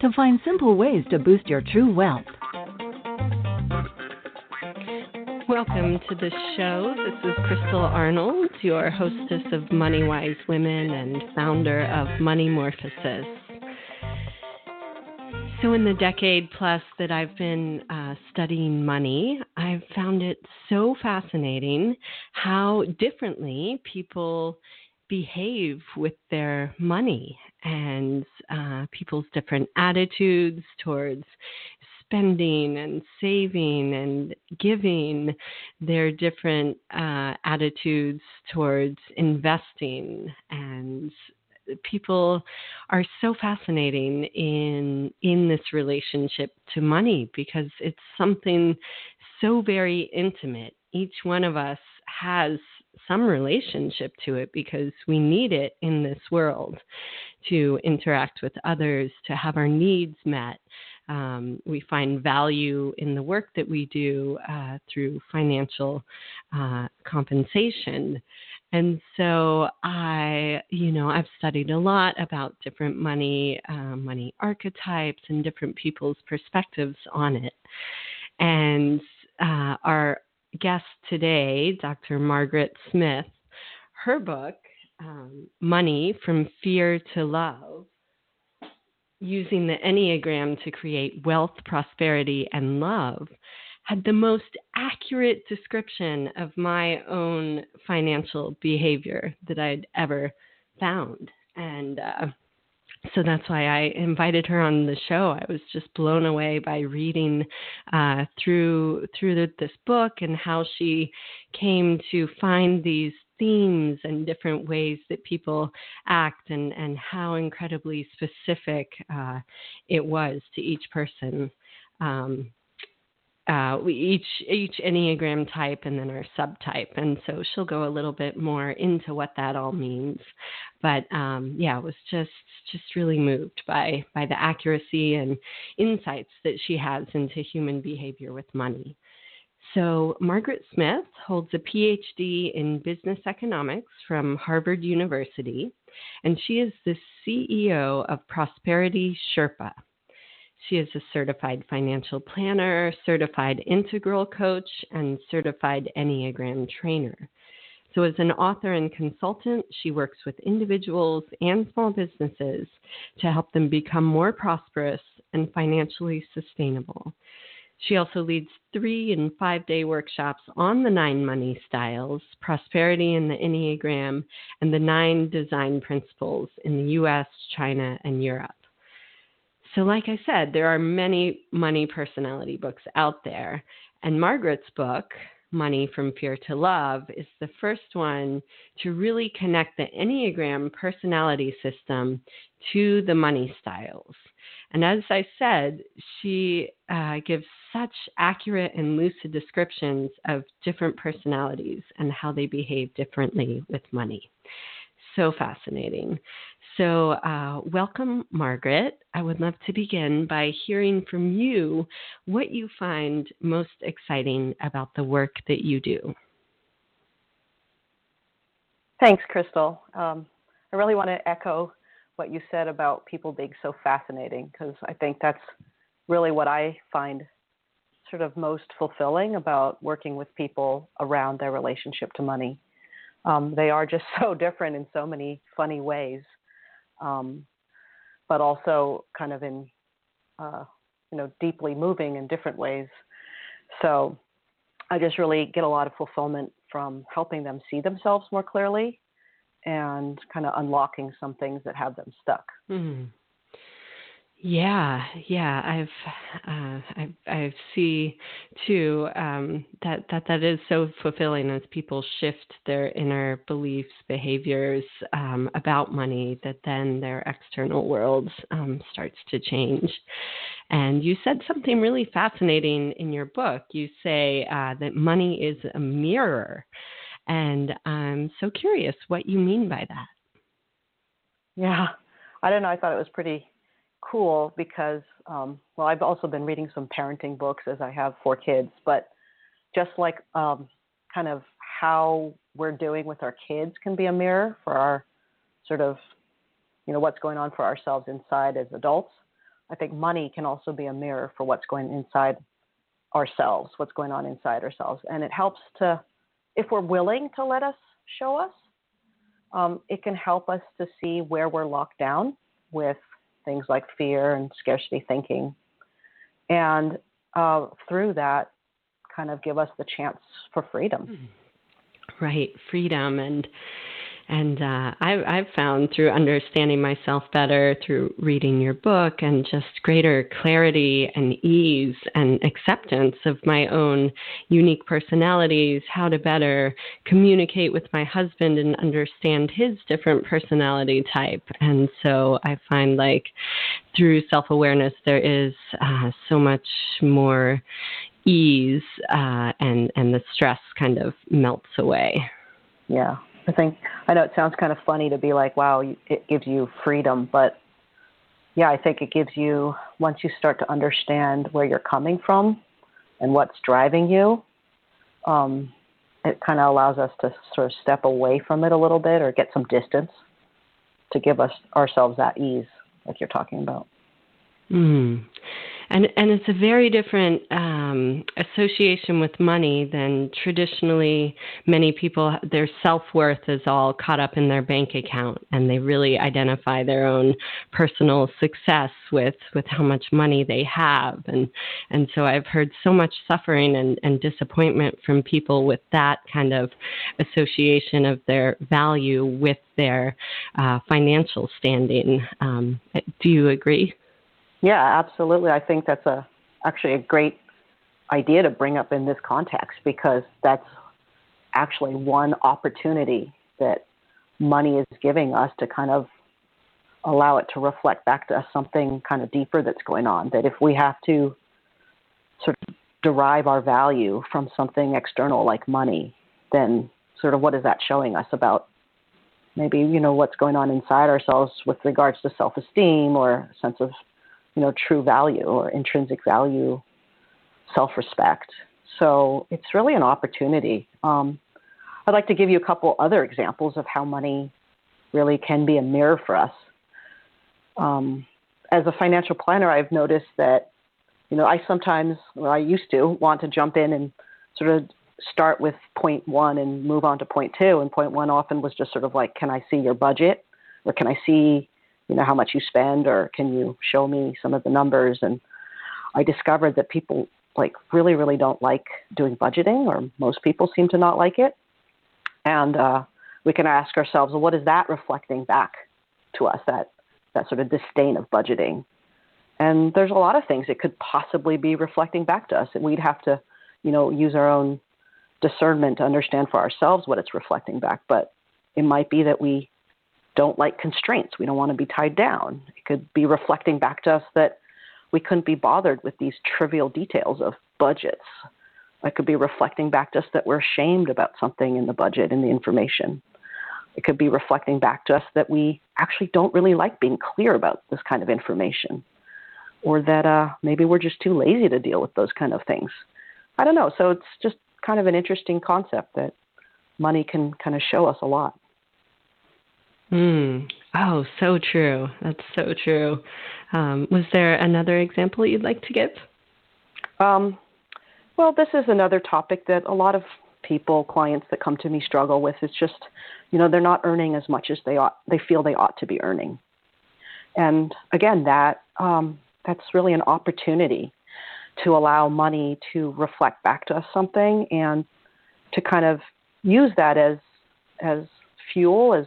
to find simple ways to boost your true wealth. Welcome to the show. This is Crystal Arnold, your hostess of Money Wise Women and founder of Money Morphosis. So in the decade plus that I've been studying money, I've found it so fascinating how differently people behave with their money and people's different attitudes towards spending and saving and giving, their different attitudes towards investing. And people are so fascinating in this relationship to money because it's something so very intimate. Each one of us has some relationship to it because we need it in this world to interact with others, to have our needs met. We find value in the work that we do through financial compensation. And so I've studied a lot about different money archetypes and different people's perspectives on it. And our guest today, Dr. Margaret Smith, her book, Money from Fear to Love, Using the Enneagram to Create Wealth, Prosperity, and Love, had the most accurate description of my own financial behavior that I'd ever found. And so that's why I invited her on the show. I was just blown away by reading through this book and how she came to find these themes and different ways that people act and how incredibly specific it was to each person. Each Enneagram type and then our subtype. And so she'll go a little bit more into what that all means. But I was just really moved by the accuracy and insights that she has into human behavior with money. So Margaret Smith holds a PhD in business economics from Harvard University, and she is the CEO of Prosperity Sherpa. She is a certified financial planner, certified integral coach, and certified Enneagram trainer. So as an author and consultant, she works with individuals and small businesses to help them become more prosperous and financially sustainable. She also leads 3- and 5-day workshops on the 9 money styles, prosperity in the Enneagram, and the 9 design principles in the U.S., China, and Europe. So like I said, there are many money personality books out there, and Margaret's book, Money from Fear to Love, is the first one to really connect the Enneagram personality system to the money styles. And as I said, she gives such accurate and lucid descriptions of different personalities and how they behave differently with money. So fascinating. So welcome, Margaret. I would love to begin by hearing from you what you find most exciting about the work that you do. Thanks, Crystal. I really want to echo what you said about people being so fascinating, because I think that's really what I find sort of most fulfilling about working with people around their relationship to money. They are just so different in so many funny ways, but also kind of in, deeply moving in different ways. So I just really get a lot of fulfillment from helping them see themselves more clearly and kind of unlocking some things that have them stuck. Mm-hmm. Yeah, I see too that is so fulfilling as people shift their inner beliefs, behaviors about money, that then their external world starts to change. And you said something really fascinating in your book. You say that money is a mirror, and I'm so curious what you mean by that. Yeah, I don't know. I thought it was pretty cool because, well, I've also been reading some parenting books as I have four kids, but just like kind of how we're doing with our kids can be a mirror for our sort of, you know, what's going on for ourselves inside as adults. I think money can also be a mirror for what's going inside ourselves, what's going on inside ourselves. And it helps to, if we're willing to let us show us, it can help us to see where we're locked down with things like fear and scarcity thinking. And through that, kind of give us the chance for freedom. Right, freedom. And I've found through understanding myself better, through reading your book, and just greater clarity and ease and acceptance of my own unique personalities, how to better communicate with my husband and understand his different personality type. And so I find like through self-awareness, there is so much more ease and the stress kind of melts away. Yeah. I know it sounds kind of funny to be like, wow, it gives you freedom, but yeah, I think it gives you, once you start to understand where you're coming from and what's driving you, it kind of allows us to sort of step away from it a little bit or get some distance to give ourselves that ease like you're talking about. Mm. And it's a very different association with money than traditionally many people. Their self-worth is all caught up in their bank account, and they really identify their own personal success with how much money they have. And so I've heard so much suffering and disappointment from people with that kind of association of their value with their financial standing. Do you agree? Yeah, absolutely. I think that's actually a great idea to bring up in this context, because that's actually one opportunity that money is giving us to kind of allow it to reflect back to us something kind of deeper that's going on. That if we have to sort of derive our value from something external like money, then sort of what is that showing us about maybe, you know, what's going on inside ourselves with regards to self-esteem or a sense of, you know, true value or intrinsic value, self-respect. So it's really an opportunity. I'd like to give you a couple other examples of how money really can be a mirror for us. As a financial planner, I've noticed that, you know, I used to want to jump in and sort of start with point one and move on to point two. And point one often was just sort of like, can I see your budget? Or can I see, you know, how much you spend, or can you show me some of the numbers? And I discovered that people like really, really don't like doing budgeting, or most people seem to not like it. And we can ask ourselves, well, what is that reflecting back to us, that sort of disdain of budgeting? And there's a lot of things it could possibly be reflecting back to us, and we'd have to, you know, use our own discernment to understand for ourselves what it's reflecting back. But it might be that we don't like constraints. We don't want to be tied down. It could be reflecting back to us that we couldn't be bothered with these trivial details of budgets. It could be reflecting back to us that we're ashamed about something in the budget and the information. It could be reflecting back to us that we actually don't really like being clear about this kind of information, or that maybe we're just too lazy to deal with those kind of things. I don't know. So it's just kind of an interesting concept that money can kind of show us a lot. Mm. Oh, so true. That's so true. Was there another example you'd like to give? Well, this is another topic that a lot of people, clients that come to me struggle with. It's just, you know, they're not earning as much as they feel they ought to be earning. And again, that's really an opportunity to allow money to reflect back to us something, and to kind of use that as fuel, as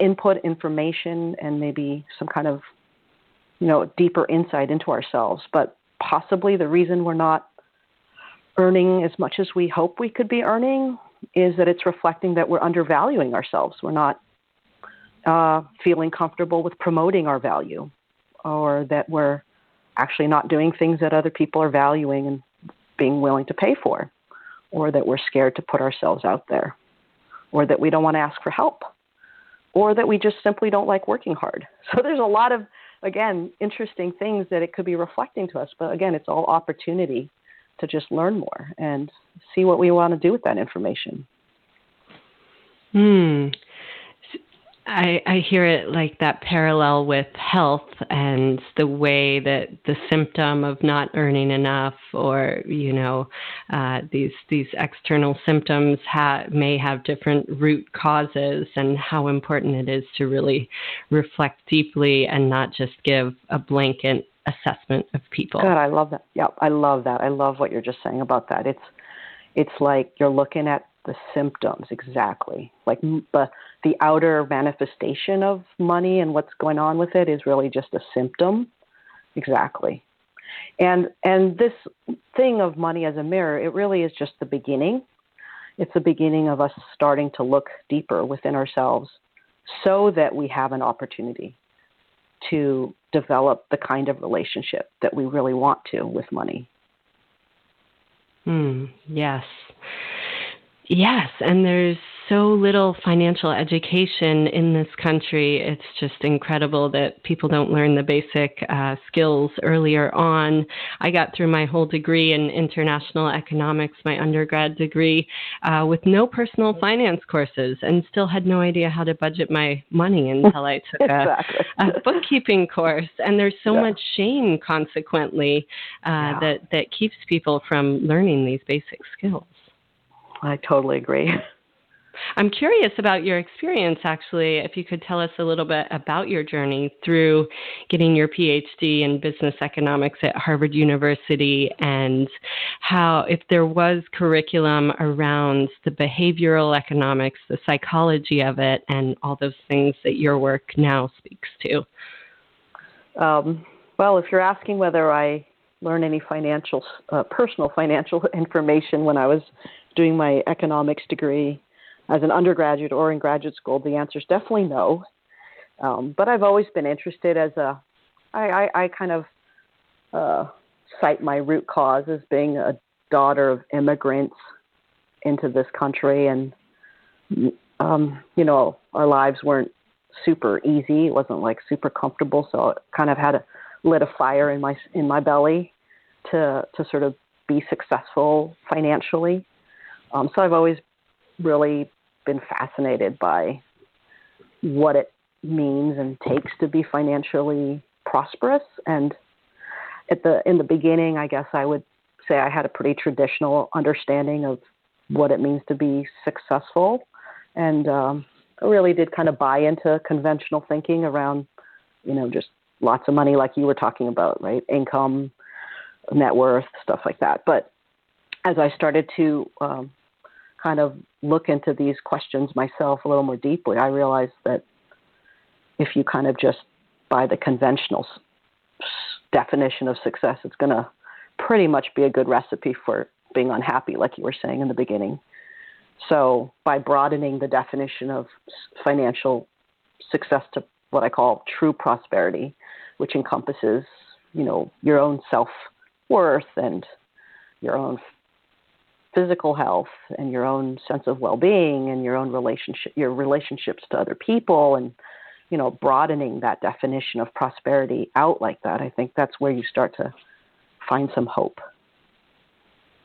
input, information, and maybe some kind of deeper insight into ourselves. But possibly the reason we're not earning as much as we hope we could be earning is that it's reflecting that we're undervaluing ourselves. We're not feeling comfortable with promoting our value, or that we're actually not doing things that other people are valuing and being willing to pay for, or that we're scared to put ourselves out there, or that we don't want to ask for help, or that we just simply don't like working hard. So there's a lot of, again, interesting things that it could be reflecting to us. But again, it's all opportunity to just learn more and see what we want to do with that information. I hear it like that parallel with health and the way that the symptom of not earning enough, or, these external symptoms may have different root causes, and how important it is to really reflect deeply and not just give a blanket assessment of people. God, I love that. Yeah, I love that. I love what you're just saying about that. It's like you're looking at the symptoms, exactly. Like the outer manifestation of money and what's going on with it is really just a symptom. Exactly. And this thing of money as a mirror, it really is just the beginning. It's the beginning of us starting to look deeper within ourselves so that we have an opportunity to develop the kind of relationship that we really want to with money. Yes. Yes, and there's so little financial education in this country. It's just incredible that people don't learn the basic skills earlier on. I got through my whole degree in international economics, my undergrad degree, with no personal finance courses, and still had no idea how to budget my money until I took exactly. a bookkeeping course. And there's so much shame, consequently, that keeps people from learning these basic skills. I totally agree. I'm curious about your experience, actually, if you could tell us a little bit about your journey through getting your PhD in business economics at Harvard University, and how, if there was curriculum around the behavioral economics, the psychology of it, and all those things that your work now speaks to. Well, if you're asking whether I learned any personal financial information when I was doing my economics degree as an undergraduate or in graduate school, the answer is definitely no. But I've always been interested I kind of cite my root cause as being a daughter of immigrants into this country. And, our lives weren't super easy. It wasn't like super comfortable. So it kind of lit a fire in my belly to sort of be successful financially. So I've always really been fascinated by what it means and takes to be financially prosperous. And in the beginning, I guess I would say I had a pretty traditional understanding of what it means to be successful, and I really did kind of buy into conventional thinking around, just lots of money, like you were talking about, right? Income, net worth, stuff like that. But as I started to kind of look into these questions myself a little more deeply, I realized that if you kind of just buy the conventional definition of success, it's going to pretty much be a good recipe for being unhappy, like you were saying in the beginning. So by broadening the definition of financial success to what I call true prosperity, which encompasses, your own self-worth and your own physical health and your own sense of well-being and your own relationships to other people, and broadening that definition of prosperity out like that, I think that's where you start to find some hope.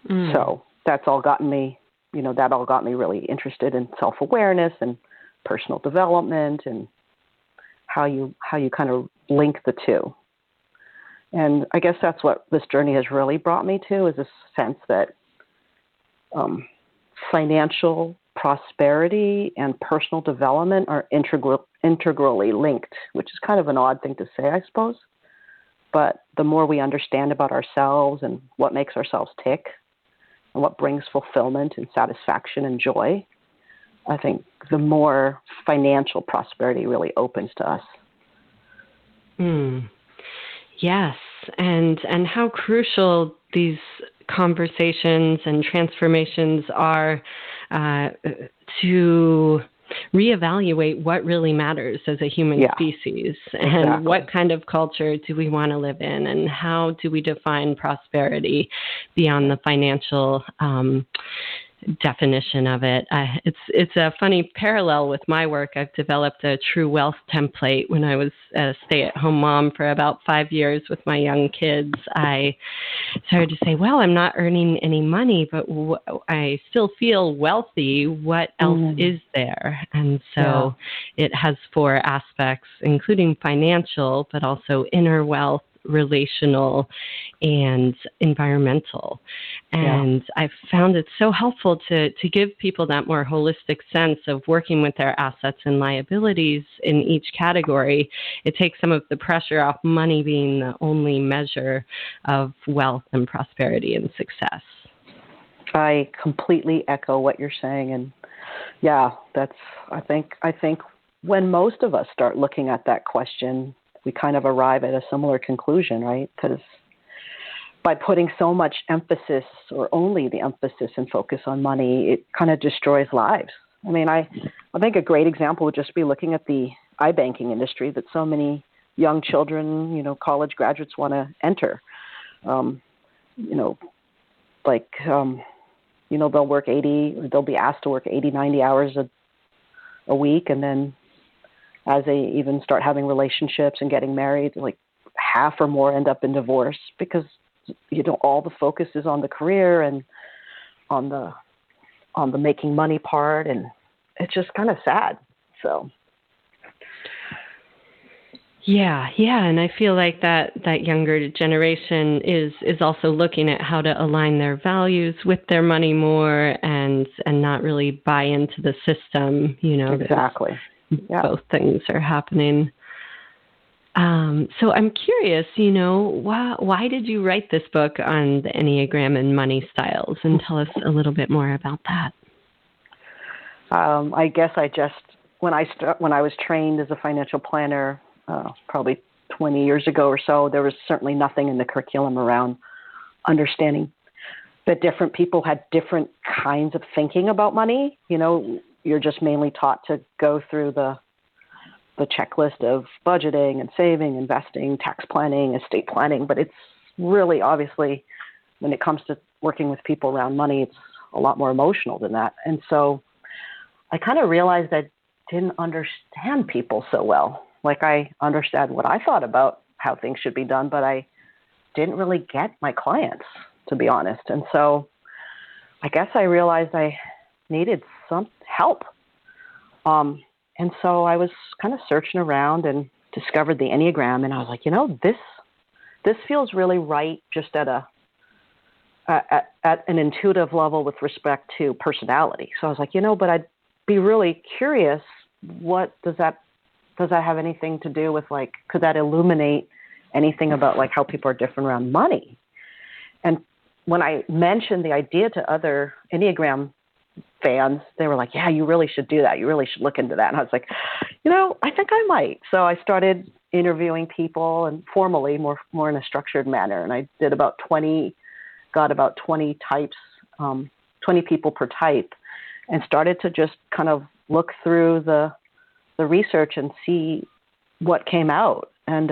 So that all got me really interested in self-awareness and personal development, and how you kind of link the two. And I guess that's what this journey has really brought me to, is a sense that financial prosperity and personal development are integrally linked, which is kind of an odd thing to say, I suppose. But the more we understand about ourselves and what makes ourselves tick and what brings fulfillment and satisfaction and joy, I think the more financial prosperity really opens to us. Yes, and how crucial these conversations and transformations are to reevaluate what really matters as a human species, and what kind of culture do we want to live in, and how do we define prosperity beyond the financial definition of it. It's a funny parallel with my work. I've developed a true wealth template. When I was a stay-at-home mom for about 5 years with my young kids, I started to say, well, I'm not earning any money, but I still feel wealthy. What else is there? And so it has four aspects, including financial, but also inner wealth, relational, and environmental. And I found it so helpful to give people that more holistic sense of working with their assets and liabilities in each category. It takes some of the pressure off money being the only measure of wealth and prosperity and success. I completely echo what you're saying. And I think when most of us start looking at that question, we kind of arrive at a similar conclusion, right? Because by putting so much emphasis, or only the emphasis and focus on money, it kind of destroys lives. I mean, I think a great example would just be looking at the iBanking industry that so many young children, college graduates want to enter. They'll work 80, or they'll be asked to work 80, 90 hours a week, and then as they even start having relationships and getting married, like half or more end up in divorce because, all the focus is on the career and on the making money part. And it's just kind of sad. So. Yeah. And I feel like that younger generation is also looking at how to align their values with their money more and not really buy into the system, Exactly. Yeah. Both things are happening. So I'm curious, why did you write this book on the Enneagram and money styles? And tell us a little bit more about that. I guess when I was trained as a financial planner, probably 20 years ago or so, there was certainly nothing in the curriculum around understanding that different people had different kinds of thinking about money. You're just mainly taught to go through the checklist of budgeting and saving, investing, tax planning, estate planning. But it's really, obviously, when it comes to working with people around money, it's a lot more emotional than that. And so I kind of realized I didn't understand people so well. Like, I understand what I thought about how things should be done, but I didn't really get my clients, to be honest. And so I guess I realized I needed some help. And so I was kind of searching around and discovered the Enneagram, and I was like, this feels really right just at an intuitive level with respect to personality. So I was like, but I'd be really curious, what does that have anything to do with, like, could that illuminate anything about, like, how people are different around money? And when I mentioned the idea to other Enneagram fans, they were like, yeah, you really should do that. You really should look into that. And I was like, I think I might. So I started interviewing people, and formally, more in a structured manner. And I did about 20 types, 20 people per type, and started to just kind of look through the research and see what came out. And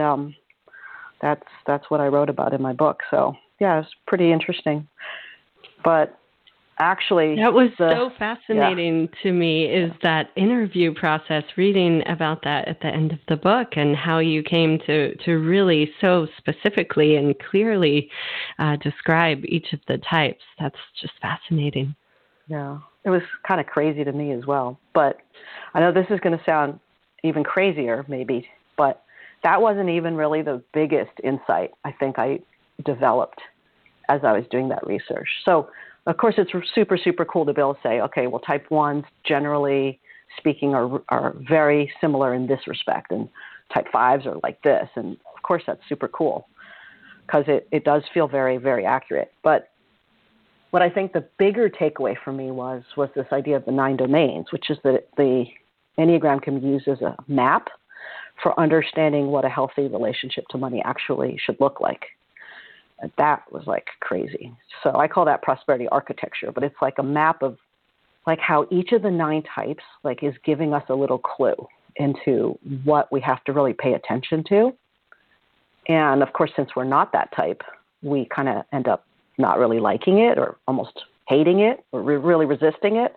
that's what I wrote about in my book. So yeah, it's pretty interesting. But actually, that was so fascinating to me, is that interview process, reading about that at the end of the book, and how you came to really so specifically and clearly describe each of the types. That's just fascinating. Yeah, it was kind of crazy to me as well. But I know this is going to sound even crazier maybe, but that wasn't even really the biggest insight I think I developed as I was doing that research. So, of course, it's super, super cool to be able to say, okay, well, type ones, generally speaking, are very similar in this respect, and type fives are like this. And of course, that's super cool because it does feel very, very accurate. But what I think the bigger takeaway for me was this idea of the 9 domains, which is that the Enneagram can be used as a map for understanding what a healthy relationship to money actually should look like. And that was like crazy. So I call that prosperity architecture, but it's like a map of like how each of the 9 types like is giving us a little clue into what we have to really pay attention to. And of course, since we're not that type, we kind of end up not really liking it or almost hating it or really resisting it.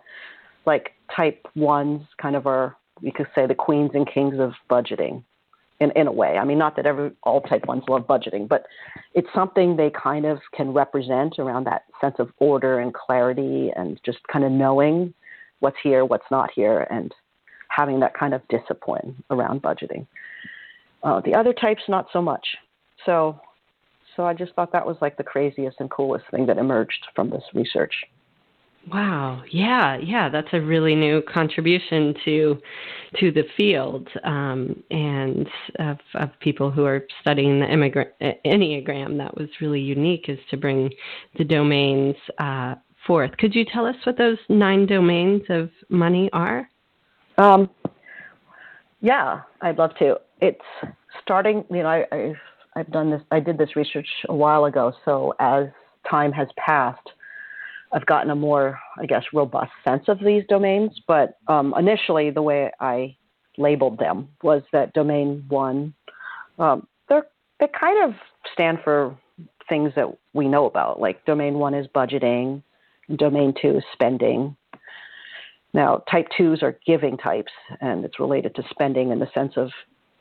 Like type ones kind of are, you could say, the queens and kings of budgeting in a way. I mean, not that all type ones love budgeting, but it's something they kind of can represent around that sense of order and clarity and just kind of knowing what's here, what's not here, and having that kind of discipline around budgeting. The other types, not so much. So I just thought that was like the craziest and coolest thing that emerged from this research. Wow. Yeah. That's a really new contribution to the field and of people who are studying the Enneagram. That was really unique, is to bring the domains forth. Could you tell us what those 9 domains of money are? Yeah, I'd love to. It's starting, you know, I've done this. I did this research a while ago. So as time has passed, I've gotten a more, I guess, robust sense of these domains. But initially, the way I labeled them was that domain 1, they kind of stand for things that we know about. Like domain 1 is budgeting, domain 2 is spending. Now, type 2s are giving types, and it's related to spending in the sense of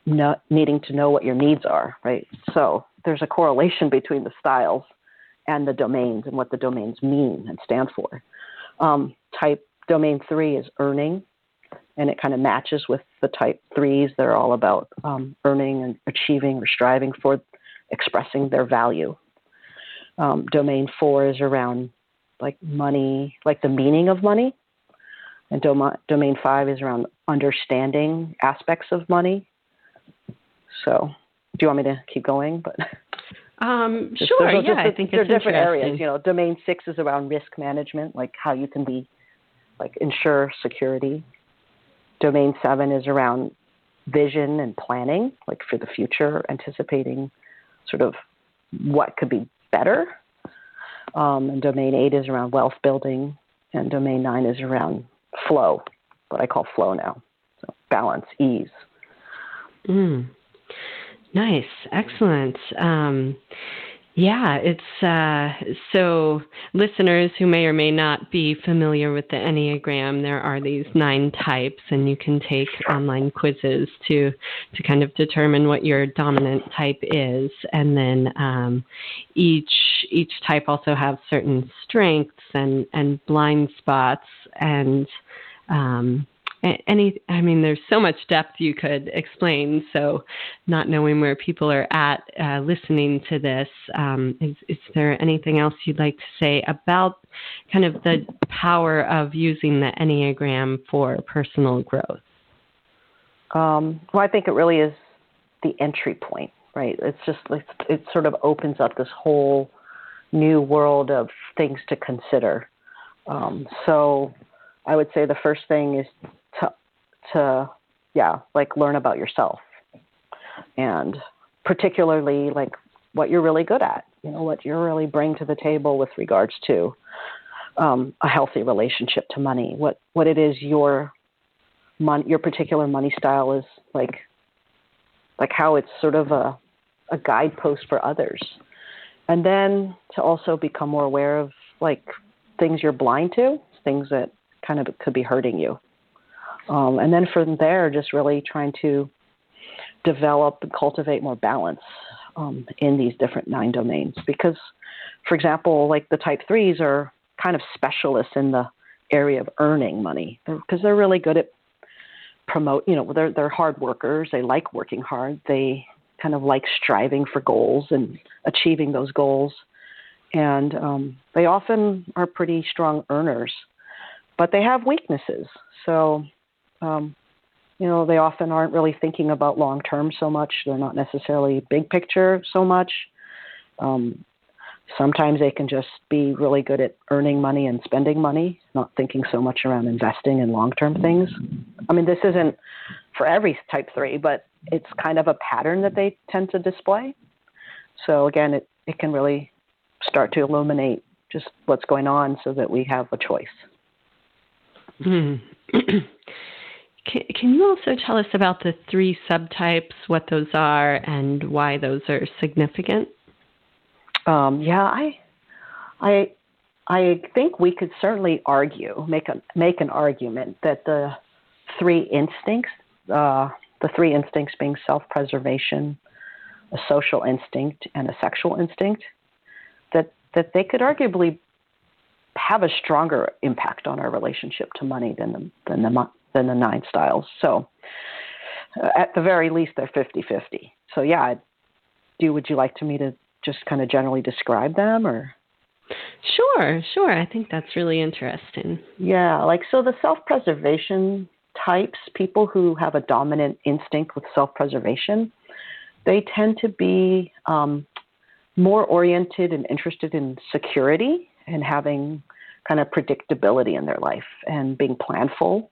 not needing to know what your needs are, right? So there's a correlation between the styles and the domains and what the domains mean and stand for. Domain 3 is earning, and it kind of matches with the type 3s. They're all about earning and achieving or striving for expressing their value. Domain 4 is around like money, like the meaning of money. And domain 5 is around understanding aspects of money. So do you want me to keep going? But sure. I think there are different areas. You know, domain 6 is around risk management, like how you can be like ensure security. Domain 7 is around vision and planning, like for the future, anticipating sort of what could be better. And domain 8 is around wealth building, and domain 9 is around flow, what I call flow now, so balance, ease. Nice. Excellent. Yeah, it's so listeners who may or may not be familiar with the Enneagram, there are these 9 types, and you can take online quizzes to kind of determine what your dominant type is. And then each type also has certain strengths and blind spots and there's so much depth you could explain, so not knowing where people are at listening to this, is there anything else you'd like to say about kind of the power of using the Enneagram for personal growth? Well, I think it really is the entry point, right? It's just, it sort of opens up this whole new world of things to consider. So I would say the first thing is to learn about yourself, and particularly like what you're really good at, you know, what you really bring to the table with regards to a healthy relationship to money, what it is your particular money style is like how it's sort of a guidepost for others. And then to also become more aware of like things you're blind to, things that kind of could be hurting you. And then from there, just really trying to develop and cultivate more balance in these different 9 domains. Because, for example, like the type 3s are kind of specialists in the area of earning money, because they're really good at they're hard workers. They like working hard. They kind of like striving for goals and achieving those goals. And they often are pretty strong earners, but they have weaknesses. So, they often aren't really thinking about long term so much. They're not necessarily big picture so much. Sometimes they can just be really good at earning money and spending money, not thinking so much around investing in long-term things. I mean, this isn't for every type 3, but it's kind of a pattern that they tend to display. So again, it can really start to illuminate just what's going on so that we have a choice. Mm. Can you also tell us about the 3 subtypes, what those are, and why those are significant? I think we could certainly make an argument that the 3 instincts, being self-preservation, a social instinct, and a sexual instinct, that they could arguably have a stronger impact on our relationship to money than the 9 styles. So at the very least, they're 50-50. So yeah, would you like to me to just kind of generally describe them, or? Sure. I think that's really interesting. Yeah. So the self-preservation types, people who have a dominant instinct with self-preservation, they tend to be more oriented and interested in security and having kind of predictability in their life and being planful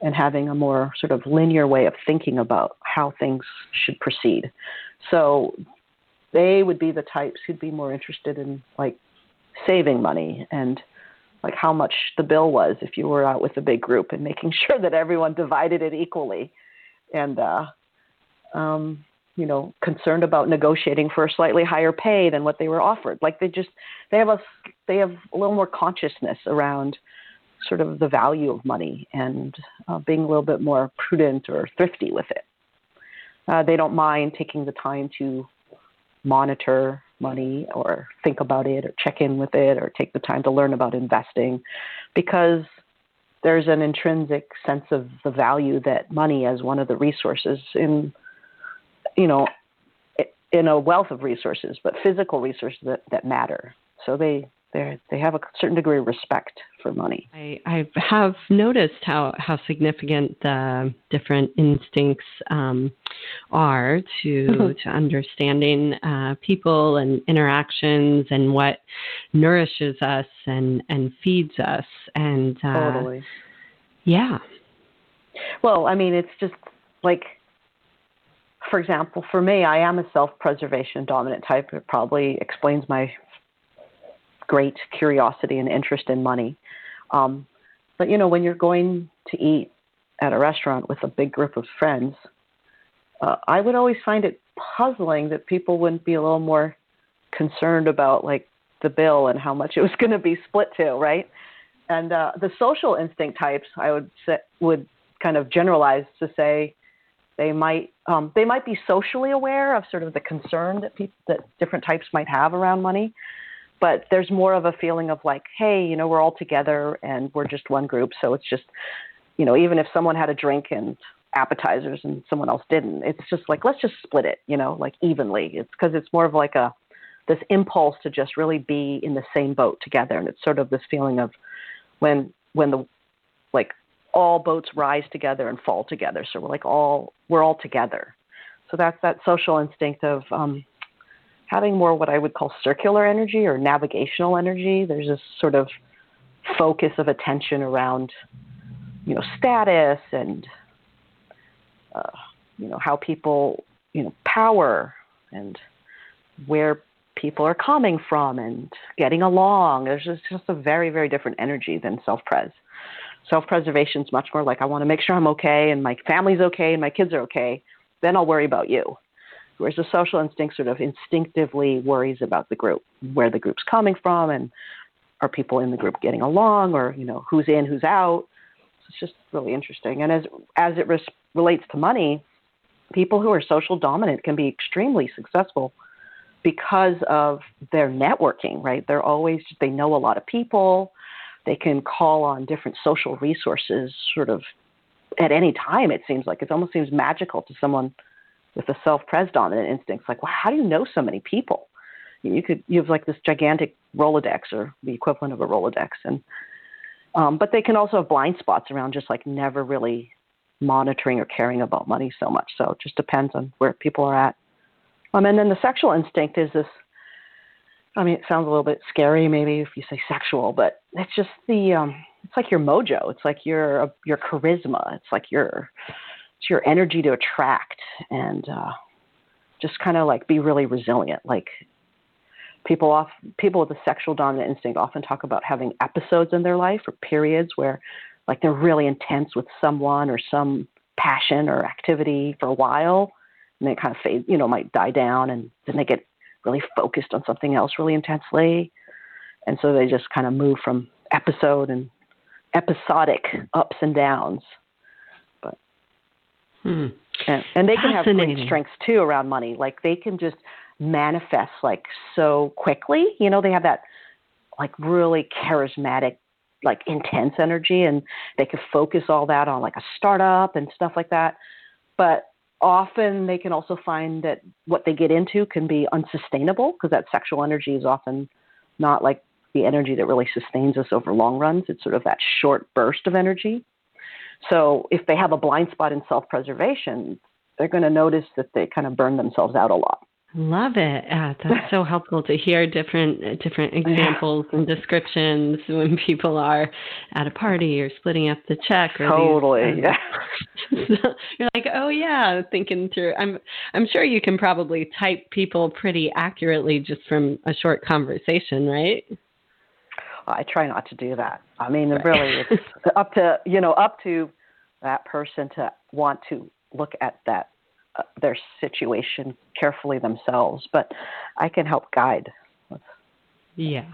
and having a more sort of linear way of thinking about how things should proceed. So they would be the types who'd be more interested in saving money and how much the bill was if you were out with a big group and making sure that everyone divided it equally and, concerned about negotiating for a slightly higher pay than what they were offered. They have a little more consciousness around sort of the value of money and being a little bit more prudent or thrifty with it. They don't mind taking the time to monitor money or think about it or check in with it or take the time to learn about investing, because there's an intrinsic sense of the value that money as one of the resources in a wealth of resources, but physical resources that matter. So they have a certain degree of respect for money. I have noticed how significant the different instincts are to understanding people and interactions and what nourishes us and feeds us. And totally. Yeah. Well, I mean, it's just for example, for me, I am a self-preservation dominant type. It probably explains my great curiosity and interest in money. But, when you're going to eat at a restaurant with a big group of friends, I would always find it puzzling that people wouldn't be a little more concerned about, the bill and how much it was going to be split to, right? And the social instinct types, I would kind of generalize to say, they might be socially aware of sort of the concern that different types might have around money, but there's more of a feeling of hey, we're all together and we're just one group. So it's just, even if someone had a drink and appetizers and someone else didn't, it's just let's just split it, evenly. It's because it's more of this impulse to just really be in the same boat together. And it's sort of this feeling of when the, all boats rise together and fall together. So we're all together. So that's that social instinct of having more what I would call circular energy or navigational energy. There's this sort of focus of attention around, status and, how people, power and where people are coming from and getting along. There's just a very, very different energy than self-pres. Self-preservation is much more I want to make sure I'm okay and my family's okay and my kids are okay, then I'll worry about you. Whereas the social instinct sort of instinctively worries about the group, where the group's coming from and are people in the group getting along or, who's in, who's out. So it's just really interesting. And as it relates to money, people who are social dominant can be extremely successful because of their networking, right? They know a lot of people. They can call on different social resources sort of at any time, it seems like. It almost seems magical to someone with a self-pres dominant instinct. Wow, how do you know so many people? You have this gigantic Rolodex or the equivalent of a Rolodex. And but they can also have blind spots around just never really monitoring or caring about money so much. So it just depends on where people are at. And then the sexual instinct is this I mean, it sounds a little bit scary, maybe if you say sexual, but it's just the, it's like your mojo. It's like your charisma. It's like your energy to attract and just kind of like be really resilient. Like people with a sexual dominant instinct often talk about having episodes in their life or periods where like they're really intense with someone or some passion or activity for a while, and they kind of fade, might die down, and then they get really focused on something else really intensely. And so they just kind of move from episode and episodic ups and downs. But and they can have great strengths too around money. Like they can just manifest like so quickly. They have that like really charismatic, like intense energy, and they can focus all that on like a startup and stuff like that. But often they can also find that what they get into can be unsustainable, because that sexual energy is often not like the energy that really sustains us over long runs. It's sort of that short burst of energy. So if they have a blind spot in self-preservation, they're going to notice that they kind of burn themselves out a lot. Love it. That's so helpful to hear different examples and descriptions when people are at a party or splitting up the check. Or totally. So you're like, oh yeah, thinking through. I'm sure you can probably type people pretty accurately just from a short conversation, right? I try not to do that. I mean, right. Really, it's up to that person to want to look at that. Their situation carefully themselves, but I can help guide. Yeah,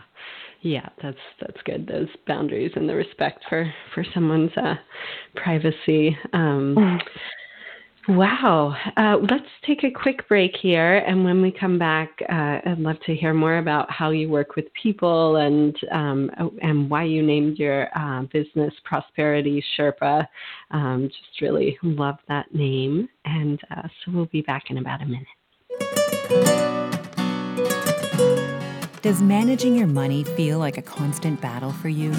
that's good. Those boundaries and the respect for someone's privacy. Wow. Let's take a quick break here. And when we come back, I'd love to hear more about how you work with people and why you named your business Prosperity Sherpa. Just really love that name. And so we'll be back in about a minute. Does managing your money feel like a constant battle for you?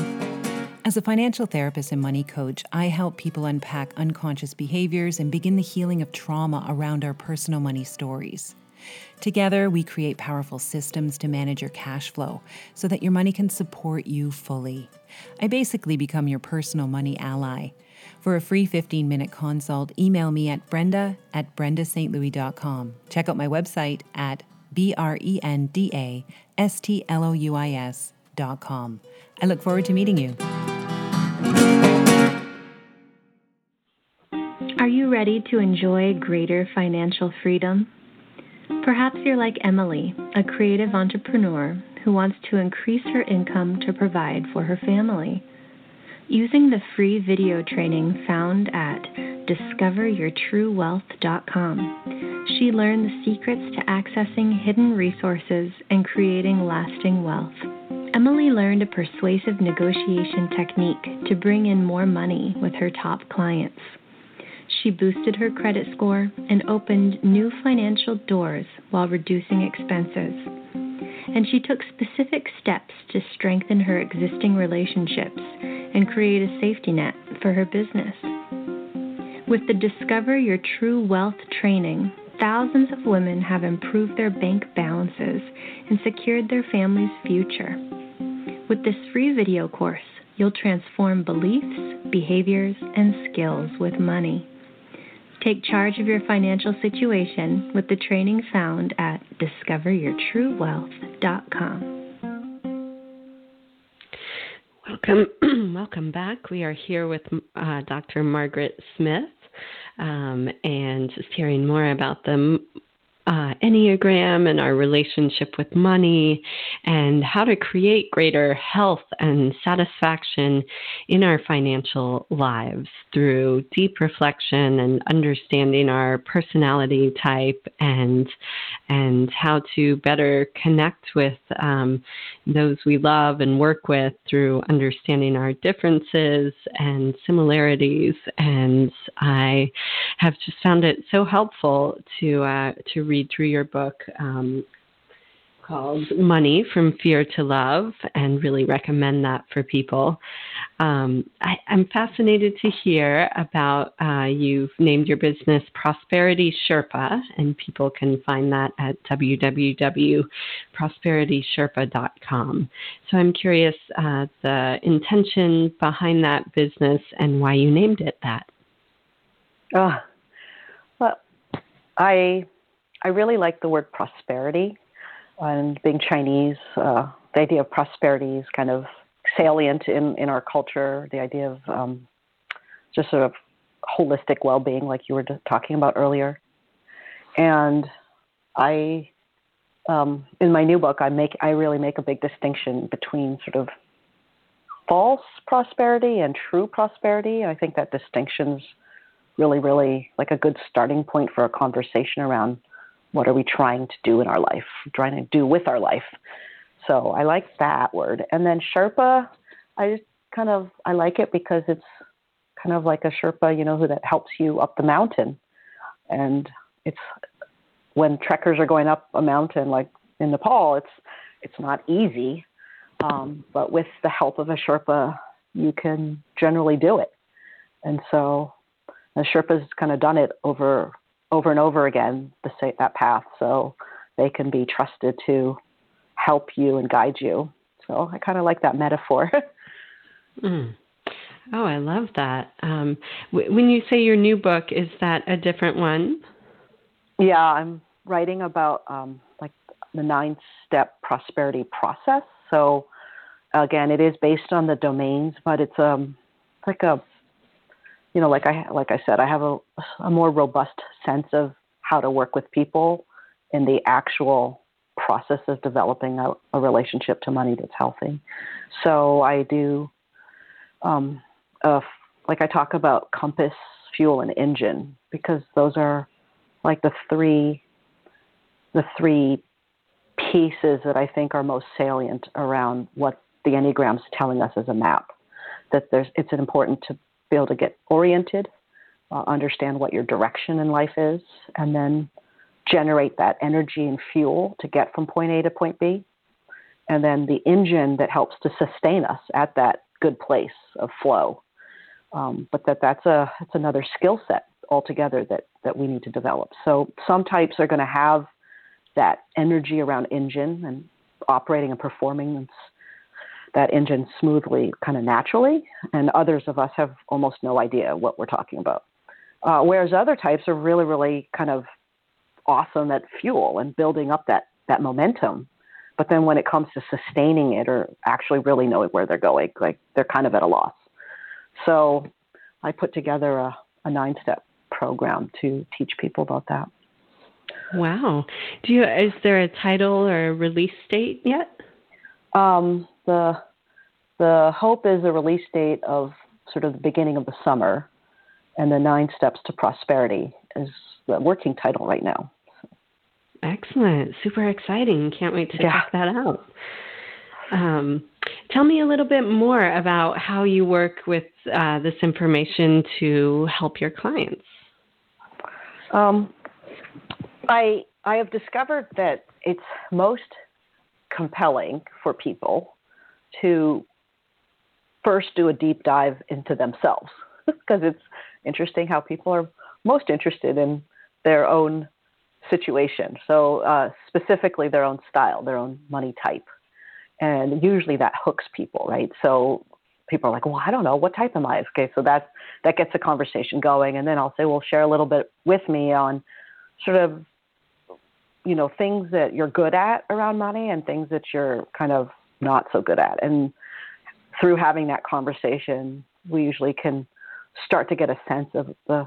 As a financial therapist and money coach, I help people unpack unconscious behaviors and begin the healing of trauma around our personal money stories. Together, we create powerful systems to manage your cash flow so that your money can support you fully. I basically become your personal money ally. For a free 15-minute consult, email me at brenda@brendastlouis.com. Check out my website at brendastlouis.com. I look forward to meeting you. Are you ready to enjoy greater financial freedom? Perhaps you're like Emily, a creative entrepreneur who wants to increase her income to provide for her family. Using the free video training found at discoveryourtruewealth.com, she learned the secrets to accessing hidden resources and creating lasting wealth. Emily learned a persuasive negotiation technique to bring in more money with her top clients. She boosted her credit score and opened new financial doors while reducing expenses. And she took specific steps to strengthen her existing relationships and create a safety net for her business. With the Discover Your True Wealth training, thousands of women have improved their bank balances and secured their family's future. With this free video course, you'll transform beliefs, behaviors, and skills with money. Take charge of your financial situation with the training found at discoveryourtruewealth.com. Welcome back. We are here with Dr. Margaret Smith, and just hearing more about the Enneagram and our relationship with money and how to create greater health and satisfaction in our financial lives through deep reflection and understanding our personality type and how to better connect with those we love and work with through understanding our differences and similarities. And I have just found it so helpful to read through your book called Money, From Fear to Love, and really recommend that for people. I'm fascinated to hear about you've named your business Prosperity Sherpa, and people can find that at www.prosperitysherpa.com. So I'm curious the intention behind that business and why you named it that. Well, I really like the word prosperity. And being Chinese, the idea of prosperity is kind of salient in our culture, the idea of just sort of holistic well-being, like you were talking about earlier. And I, in my new book, I really make a big distinction between sort of false prosperity and true prosperity. I think that distinction's really, really like a good starting point for a conversation around what are we trying to do in our life, trying to do with our life. So I like that word. And then Sherpa, I like it because it's kind of like a Sherpa, you know, who that helps you up the mountain. And it's when trekkers are going up a mountain, like in Nepal, it's not easy. But with the help of a Sherpa, you can generally do it. And so the Sherpa's kind of done it over and over again, that path, so they can be trusted to help you and guide you. So I kind of like that metaphor. Oh, I love that. When you say your new book, is that a different one? Yeah, I'm writing about like the 9-step prosperity process. So again, it is based on the domains, but it's like a, you know, like I said, I have a more robust sense of how to work with people in the actual process of developing a relationship to money that's healthy. So I do, like I talk about compass, fuel, and engine, because those are like the three pieces that I think are most salient around what the Enneagram's telling us as a map, that it's important to be able to get oriented, understand what your direction in life is, and then generate that energy and fuel to get from point A to point B. And then the engine that helps to sustain us at that good place of flow. But that's another skill set altogether that we need to develop. So some types are going to have that energy around engine and operating and performing that engine smoothly, kind of naturally, and others of us have almost no idea what we're talking about. Whereas other types are really, really kind of awesome at fuel and building up that momentum. But then when it comes to sustaining it or actually really knowing where they're going, like they're kind of at a loss. So I put together a 9-step program to teach people about that. Wow. Is there a title or a release date yet? The hope is a release date of sort of the beginning of the summer, and the 9 Steps to Prosperity is the working title right now. Excellent. Super exciting. Can't wait to check that out. Tell me a little bit more about how you work with this information to help your clients. I have discovered that it's most compelling for people to first do a deep dive into themselves, because it's interesting how people are most interested in their own situation. So specifically their own style, their own money type. And usually that hooks people, right? So people are like, well, I don't know, what type am I? Okay, so that gets the conversation going. And then I'll say, well, share a little bit with me on sort of, you know, things that you're good at around money and things that you're kind of not so good at. And through having that conversation, we usually can start to get a sense of a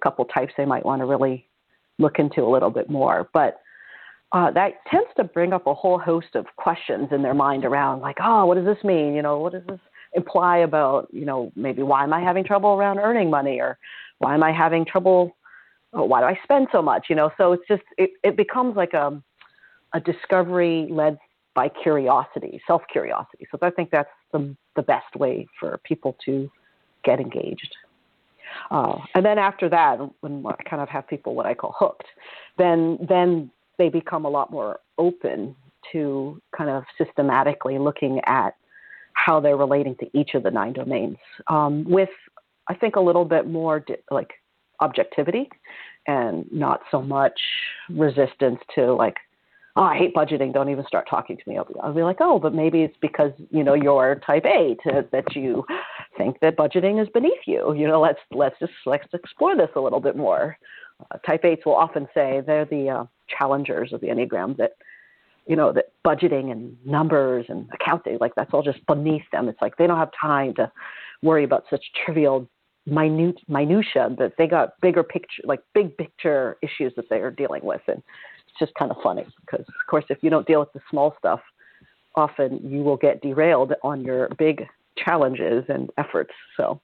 couple types they might want to really look into a little bit more. But that tends to bring up a whole host of questions in their mind around like, oh, what does this mean? You know, what does this imply about, you know, maybe why am I having trouble around earning money, or why am I having trouble? Oh, why do I spend so much? You know, so it's just, it becomes like a discovery led by curiosity, self-curiosity. So I think that's the best way for people to get engaged. And then after that, when I kind of have people what I call hooked, then they become a lot more open to kind of systematically looking at how they're relating to each of the nine domains, with, I think, a little bit more like objectivity and not so much resistance to like, oh, I hate budgeting, don't even start talking to me. I'll be like, oh, but maybe it's because, you know, you're type A that you think that budgeting is beneath you. You know, let's explore this a little bit more. Type 8s will often say they're the challengers of the Enneagram, that, you know, that budgeting and numbers and accounting, like that's all just beneath them. It's like they don't have time to worry about such trivial minutia, that they got big picture issues that they are dealing with. And it's just kind of funny because, of course, if you don't deal with the small stuff, often you will get derailed on your big challenges and efforts. So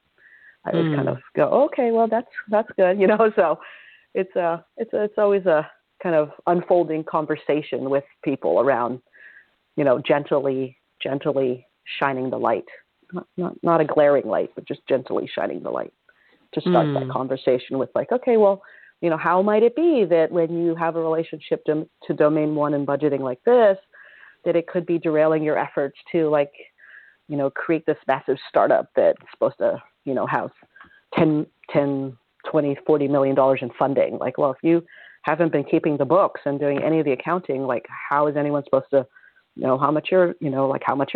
I would kind of go, okay, well, that's good, you know. So it's always a kind of unfolding conversation with people around, you know, gently shining the light, not a glaring light, but just gently shining the light to start that conversation with, like, okay, well, you know, how might it be that when you have a relationship to domain one and budgeting like this, that it could be derailing your efforts to, like, you know, create this massive startup that's supposed to, you know, have $10, $20, $40 million in funding. Like, well, if you haven't been keeping the books and doing any of the accounting, like, how is anyone supposed to know how much you're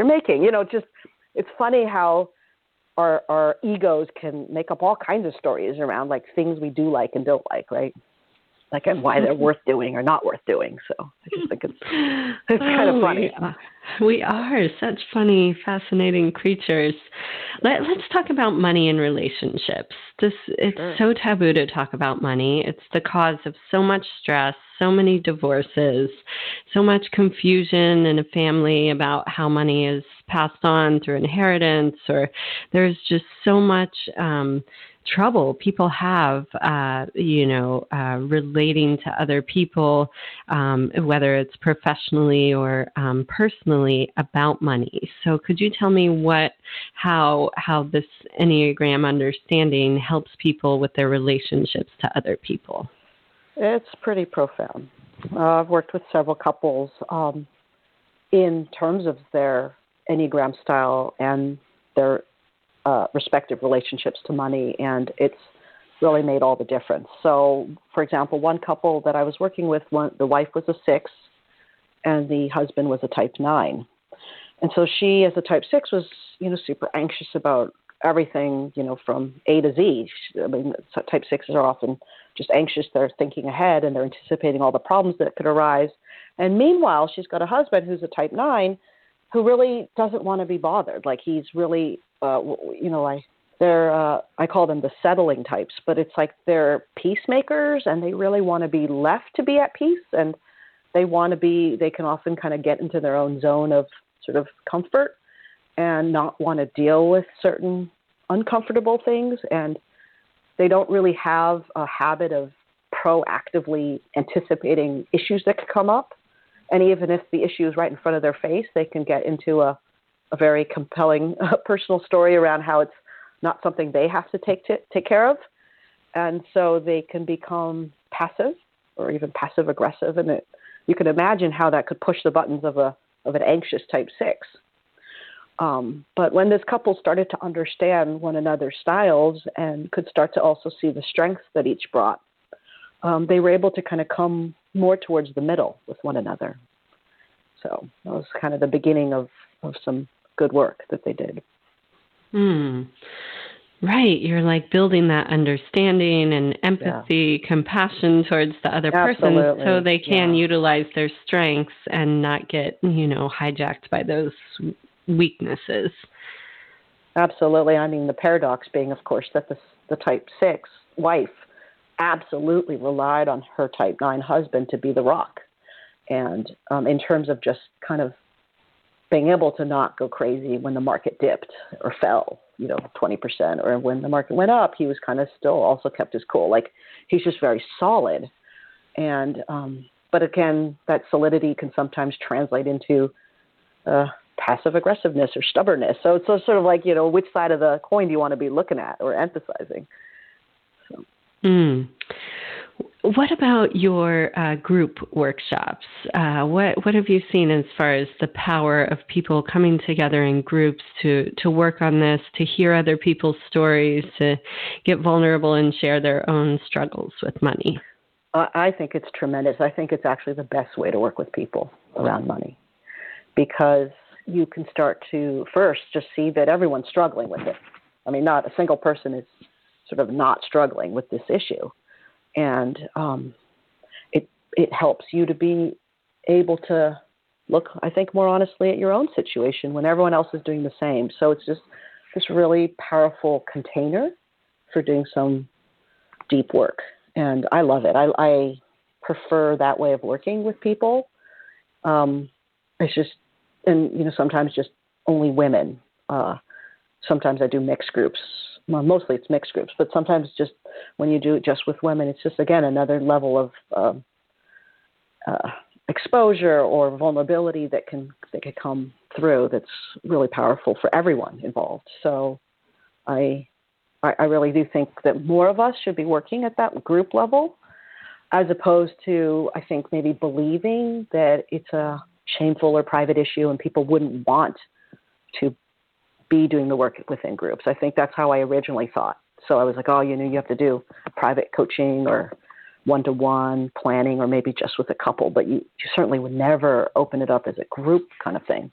making? You know, just, it's funny how our egos can make up all kinds of stories around, like, things we do like and don't like, right? Like, and why they're worth doing or not worth doing. So I just think it's kind of funny. We are such funny, fascinating creatures. Let's talk about money and relationships. It's so taboo to talk about money. It's the cause of so much stress, so many divorces, so much confusion in a family about how money is passed on through inheritance, or there's just so much trouble people have, relating to other people, whether it's professionally or personally, about money. So could you tell me how this Enneagram understanding helps people with their relationships to other people? It's pretty profound. I've worked with several couples in terms of their Enneagram style and their respective relationships to money, and it's really made all the difference. So, for example, one couple that I was working with, the wife was a 6 and the husband was a type 9. And so she, as a type 6, was, you know, super anxious about everything, you know, from A to Z. I mean, type 6s are often just anxious. They're thinking ahead and they're anticipating all the problems that could arise. And meanwhile, she's got a husband who's a type 9 who really doesn't want to be bothered. Like, he's really, I call them the settling types, but it's like they're peacemakers and they really want to be left to be at peace. And they can often kind of get into their own zone of sort of comfort and not want to deal with certain uncomfortable things. And they don't really have a habit of proactively anticipating issues that could come up. And even if the issue is right in front of their face, they can get into a very compelling personal story around how it's not something they have to take care of. And so they can become passive or even passive aggressive. And you can imagine how that could push the buttons of an anxious type 6. But when this couple started to understand one another's styles and could start to also see the strengths that each brought, they were able to kind of come more towards the middle with one another. So that was kind of the beginning of some good work that they did. Right. You're like building that understanding and empathy, compassion towards the other person, so they can utilize their strengths and not get, you know, hijacked by those weaknesses. Absolutely. I mean, the paradox being, of course, that the type 6 wife absolutely relied on her type 9 husband to be the rock. And in terms of just kind of being able to not go crazy when the market dipped or fell, you know, 20%, or when the market went up, he was kind of still also kept his cool. Like, he's just very solid. And, but again, that solidity can sometimes translate into passive aggressiveness or stubbornness. So it's sort of like, you know, which side of the coin do you want to be looking at or emphasizing? So. What about your group workshops? What have you seen as far as the power of people coming together in groups to work on this, to hear other people's stories, to get vulnerable and share their own struggles with money? I think it's tremendous. I think it's actually the best way to work with people around money, because you can start to first just see that everyone's struggling with it. I mean, not a single person is sort of not struggling with this issue. And it helps you to be able to look, I think, more honestly at your own situation when everyone else is doing the same. So it's just this really powerful container for doing some deep work. And I love it. I prefer that way of working with people. It's just, and, you know, sometimes just only women. Sometimes I do mixed groups. Well, mostly it's mixed groups, but sometimes just when you do it just with women, it's just, again, another level of exposure or vulnerability that can come through that's really powerful for everyone involved. So I really do think that more of us should be working at that group level, as opposed to, I think, maybe believing that it's a shameful or private issue and people wouldn't want to be doing the work within groups. I think that's how I originally thought. So I was like, oh, you know, you have to do private coaching or one-to-one planning, or maybe just with a couple, but you certainly would never open it up as a group kind of thing.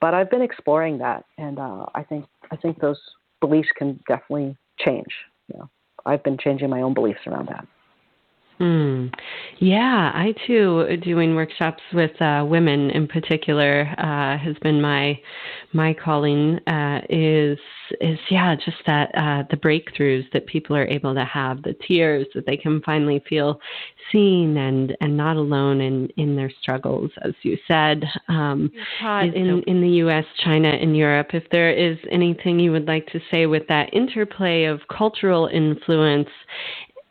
But I've been exploring that, and I think those beliefs can definitely change. You know, I've been changing my own beliefs around that. Yeah, I too, doing workshops with women in particular has been my calling. Just that the breakthroughs that people are able to have, the tears that they can finally feel seen and not alone in their struggles, as you said. In the U.S., China, and Europe, if there is anything you would like to say with that interplay of cultural influence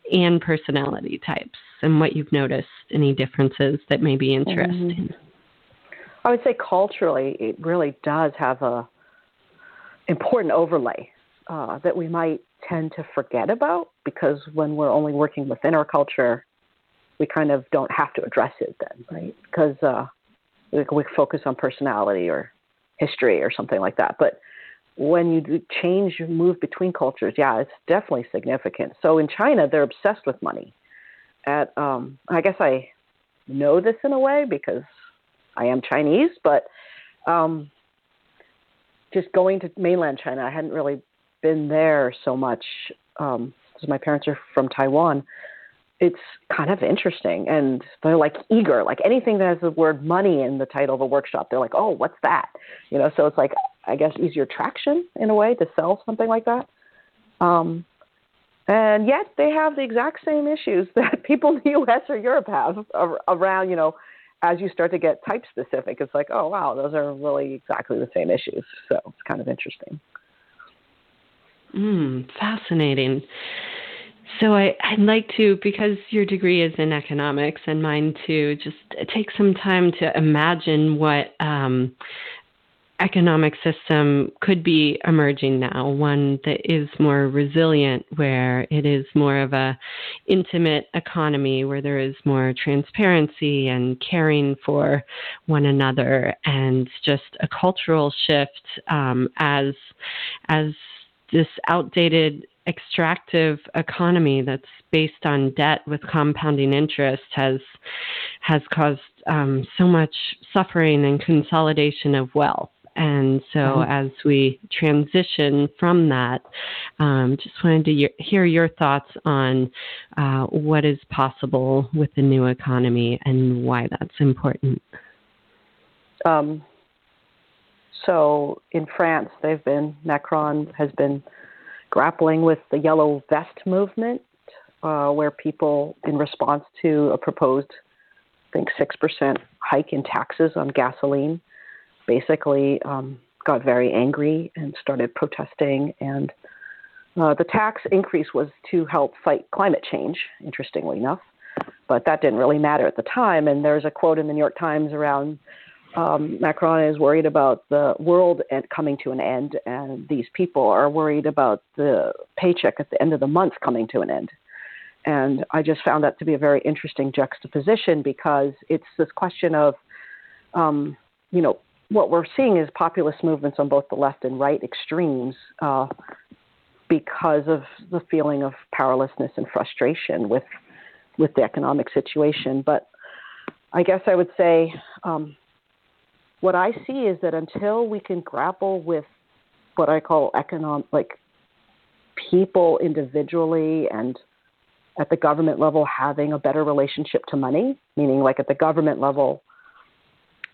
and personality types, and what you've noticed, any differences that may be interesting. I would say culturally, it really does have a important overlay that we might tend to forget about, because when we're only working within our culture, we kind of don't have to address it then, right? Because we focus on personality or history or something like that. But when you change, you move between cultures. Yeah, it's definitely significant. So in China, they're obsessed with money. I guess I know this in a way because I am Chinese, but just going to mainland China, I hadn't really been there so much because my parents are from Taiwan. It's kind of interesting, and they're like eager, like anything that has the word money in the title of a workshop, they're like, oh, what's that? You know, so it's like, I guess, easier traction in a way to sell something like that. And yet they have the exact same issues that people in the U.S. or Europe have around, you know, as you start to get type specific, it's like, oh, wow, those are really exactly the same issues. So it's kind of interesting. Fascinating. So I'd like to, because your degree is in economics and mine too, just take some time to imagine what economic system could be emerging now, one that is more resilient, where it is more of a intimate economy, where there is more transparency and caring for one another, and just a cultural shift as this outdated extractive economy that's based on debt with compounding interest has caused so much suffering and consolidation of wealth. And so as we transition from that, just wanted to hear your thoughts on what is possible with the new economy and why that's important. So in France, Macron has been grappling with the yellow vest movement, where people, in response to a proposed, I think, 6% hike in taxes on gasoline, basically got very angry and started protesting. And the tax increase was to help fight climate change, interestingly enough, but that didn't really matter at the time. And there's a quote in the New York Times around Macron is worried about the world coming to an end, and these people are worried about the paycheck at the end of the month coming to an end. And I just found that to be a very interesting juxtaposition, because it's this question of, what we're seeing is populist movements on both the left and right extremes because of the feeling of powerlessness and frustration with the economic situation. But I guess I would say what I see is that until we can grapple with what I call people individually and at the government level having a better relationship to money, meaning like at the government level,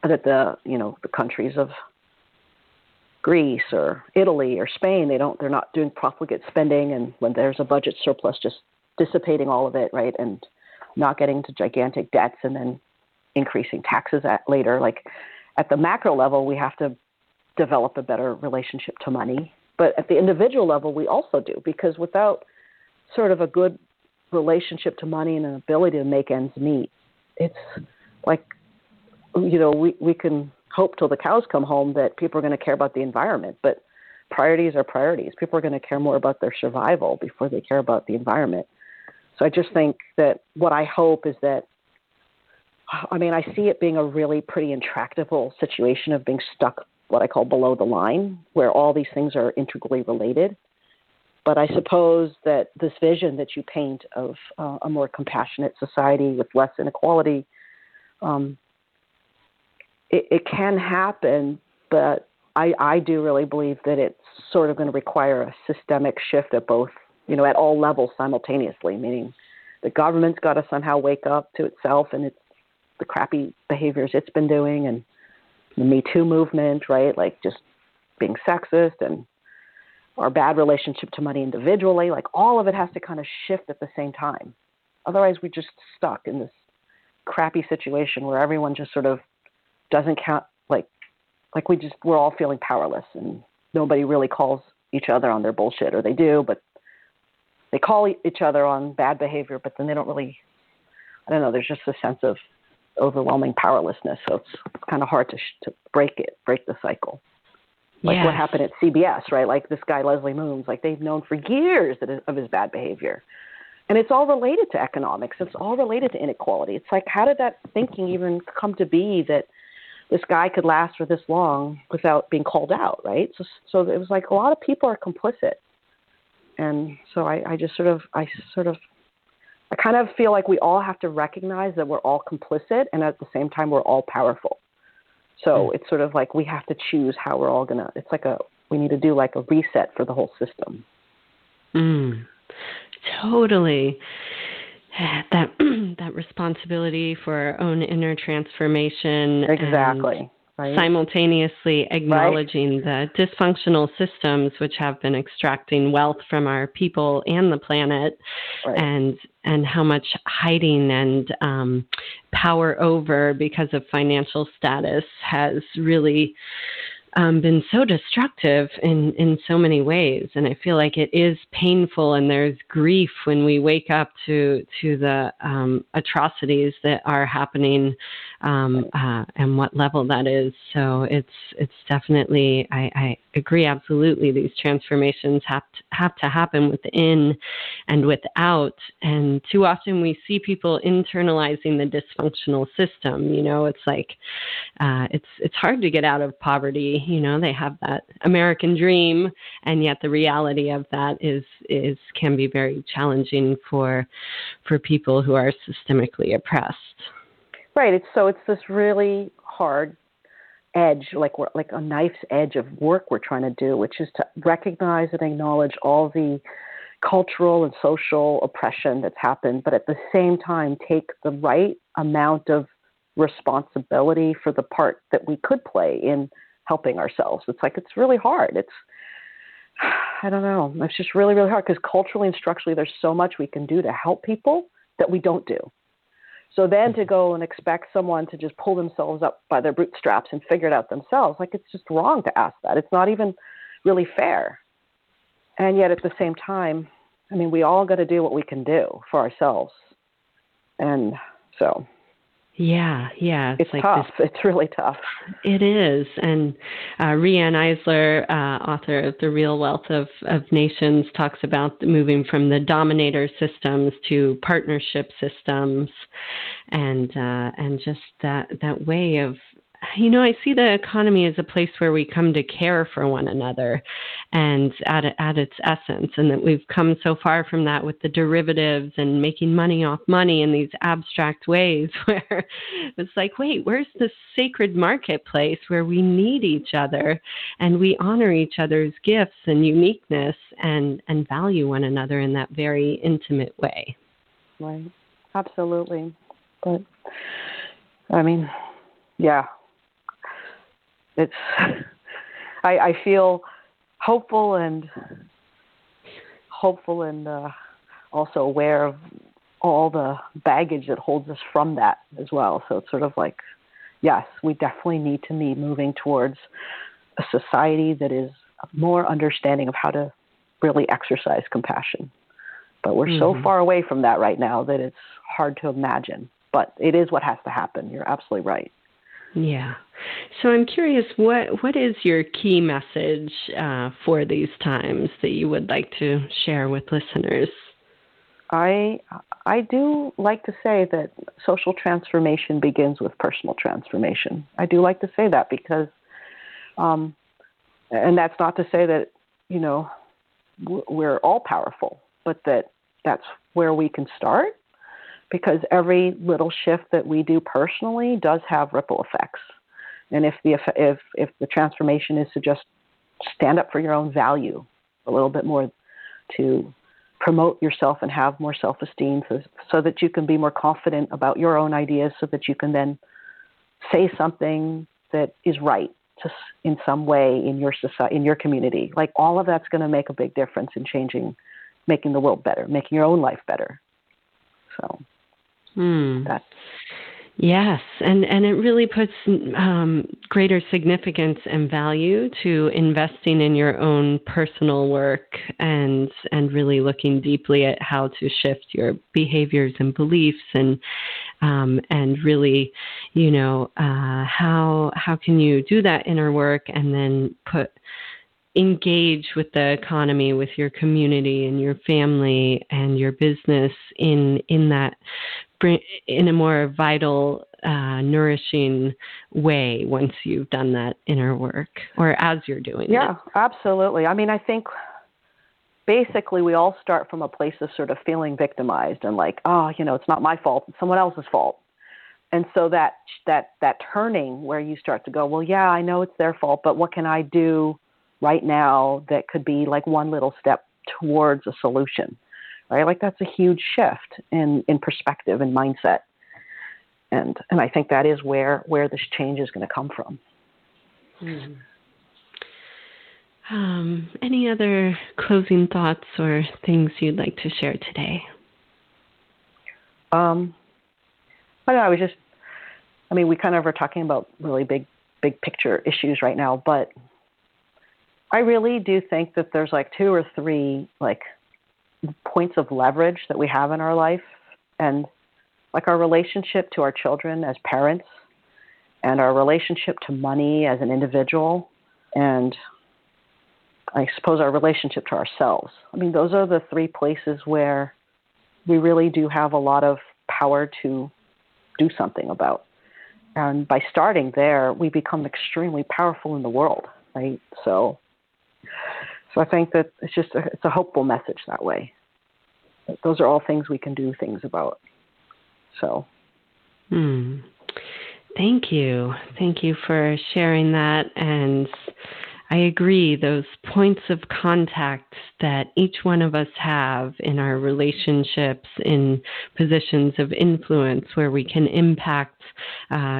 that the countries of Greece or Italy or Spain, they're not doing profligate spending, and when there's a budget surplus, just dissipating all of it, right, and not getting to gigantic debts and then increasing taxes later. Like at the macro level, we have to develop a better relationship to money. But at the individual level, we also do, because without sort of a good relationship to money and an ability to make ends meet, it's like, we can hope till the cows come home that people are going to care about the environment, but priorities are priorities. People are going to care more about their survival before they care about the environment. So I just think that what I hope is that, I see it being a really pretty intractable situation of being stuck what I call below the line, where all these things are integrally related. But I suppose that this vision that you paint of a more compassionate society with less inequality, it can happen, but I do really believe that it's sort of going to require a systemic shift at both, at all levels simultaneously, meaning the government's got to somehow wake up to itself and it's the crappy behaviors it's been doing, and the Me Too movement, right? Like just being sexist and our bad relationship to money individually, like all of it has to kind of shift at the same time. Otherwise, we're just stuck in this crappy situation where everyone just sort of doesn't count, like we're all feeling powerless, and nobody really calls each other on their bullshit, or they do, but they call each other on bad behavior, but then they don't really, there's just a sense of overwhelming powerlessness. So it's kind of hard to break the cycle. Like yes. What happened at CBS, right? Like this guy, Leslie Moonves, like they've known for years of his bad behavior. And it's all related to economics. It's all related to inequality. It's like, how did that thinking even come to be that this guy could last for this long without being called out, right? So it was like a lot of people are complicit. And so I kind of feel like we all have to recognize that we're all complicit, and at the same time, we're all powerful. So it's sort of like we have to choose how we're all going to, it's like we need to do like a reset for the whole system. Mm, totally. That responsibility for our own inner transformation. Exactly. Right. Simultaneously acknowledging the dysfunctional systems which have been extracting wealth from our people and the planet, and how much hiding and power over because of financial status has really been so destructive in so many ways. And I feel like it is painful, and there's grief when we wake up to the atrocities that are happening and what level that is. So it's definitely, I agree absolutely, these transformations have to happen within and without. And too often we see people internalizing the dysfunctional system. It's like it's hard to get out of poverty. They have that American dream, and yet the reality of that is can be very challenging for people who are systemically oppressed. Right. It's this really hard edge, like a knife's edge of work we're trying to do, which is to recognize and acknowledge all the cultural and social oppression that's happened, but at the same time take the right amount of responsibility for the part that we could play in helping ourselves. It's like, it's really hard. It's just really, really hard, because culturally and structurally, there's so much we can do to help people that we don't do. So then to go and expect someone to just pull themselves up by their bootstraps and figure it out themselves, like it's just wrong to ask that. It's not even really fair. And yet at the same time, we all got to do what we can do for ourselves. And so Yeah. It's like tough. It's really tough. It is. And Riane Eisler, author of The Real Wealth of Nations, talks about moving from the dominator systems to partnership systems, and just that way of, you know, I see the economy as a place where we come to care for one another, and at its essence, and that we've come so far from that with the derivatives and making money off money in these abstract ways where it's like, wait, where's the sacred marketplace where we need each other and we honor each other's gifts and uniqueness and value one another in that very intimate way? Right. Absolutely. But, I mean, yeah. It's, I feel hopeful and also aware of all the baggage that holds us from that as well. So it's sort of like, yes, we definitely need to be moving towards a society that is more understanding of how to really exercise compassion. But we're so far away from that right now that it's hard to imagine. But it is what has to happen. You're absolutely right. Yeah. So I'm curious, what is your key message for these times that you would like to share with listeners? I do like to say that social transformation begins with personal transformation. I do like to say that because, and that's not to say that, you know, we're all powerful, but that's where we can start. Because every little shift that we do personally does have ripple effects. And if the transformation is to just stand up for your own value a little bit more, to promote yourself and have more self-esteem so that you can be more confident about your own ideas, so that you can then say something that is right in some way in your society, in your community. Like, all of that's going to make a big difference in changing, making the world better, making your own life better. So... Yes, and it really puts greater significance and value to investing in your own personal work and really looking deeply at how to shift your behaviors and beliefs and really, you know, how can you do that inner work and then engage with the economy, with your community and your family and your business in a more vital, nourishing way once you've done that inner work, or as you're doing it. Yeah, absolutely. I mean, I think basically we all start from a place of sort of feeling victimized and like, oh, you know, it's not my fault, it's someone else's fault. And so that turning where you start to go, well, yeah, I know it's their fault, but what can I do right now that could be like one little step towards a solution, right? Like, that's a huge shift in perspective and mindset. And I think that is where this change is going to come from. Any other closing thoughts or things you'd like to share today? We kind of are talking about really big picture issues right now, but I really do think that there's like two or three like points of leverage that we have in our life, and like our relationship to our children as parents and our relationship to money as an individual. And I suppose our relationship to ourselves. I mean, those are the three places where we really do have a lot of power to do something about. And by starting there, we become extremely powerful in the world, right? So I think that it's just it's a hopeful message that way. Those are all things we can do things about. So. Thank you. Thank you for sharing that. And I agree, those points of contact that each one of us have in our relationships, in positions of influence where we can impact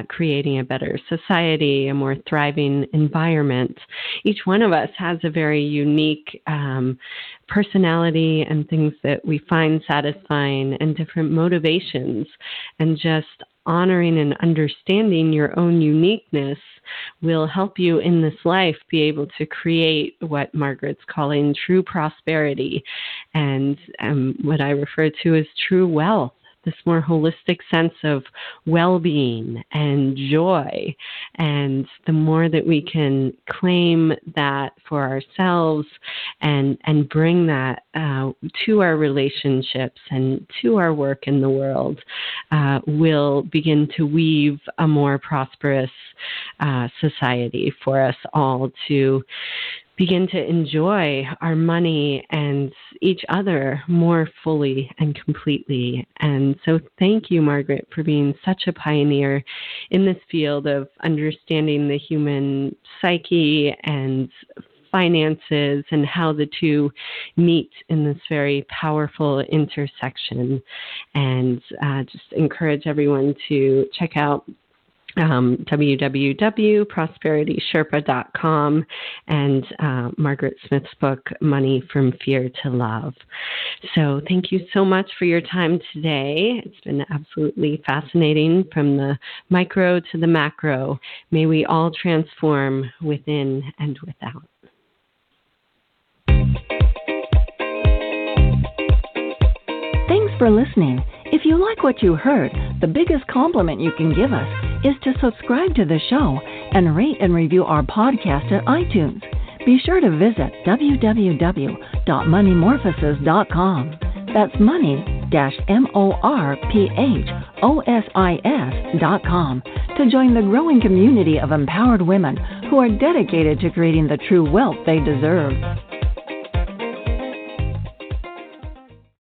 creating a better society, a more thriving environment. Each one of us has a very unique personality and things that we find satisfying and different motivations, and just honoring and understanding your own uniqueness will help you in this life be able to create what Margaret's calling true prosperity, and what I refer to as true wealth, this more holistic sense of well-being and joy. And the more that we can claim that for ourselves and bring that to our relationships and to our work in the world, will begin to weave a more prosperous society for us all to begin to enjoy our money and each other more fully and completely. And so thank you, Margaret, for being such a pioneer in this field of understanding the human psyche and finances and how the two meet in this very powerful intersection. And just encourage everyone to check out www.prosperitysherpa.com and Margaret Smith's book, Money from Fear to Love. So thank you so much for your time today. It's been absolutely fascinating, from the micro to the macro. May we all transform within and without. Thanks for listening. If you like what you heard, the biggest compliment you can give us is to subscribe to the show and rate and review our podcast at iTunes. Be sure to visit www.moneymorphosis.com. That's money-morphosis.com to join the growing community of empowered women who are dedicated to creating the true wealth they deserve.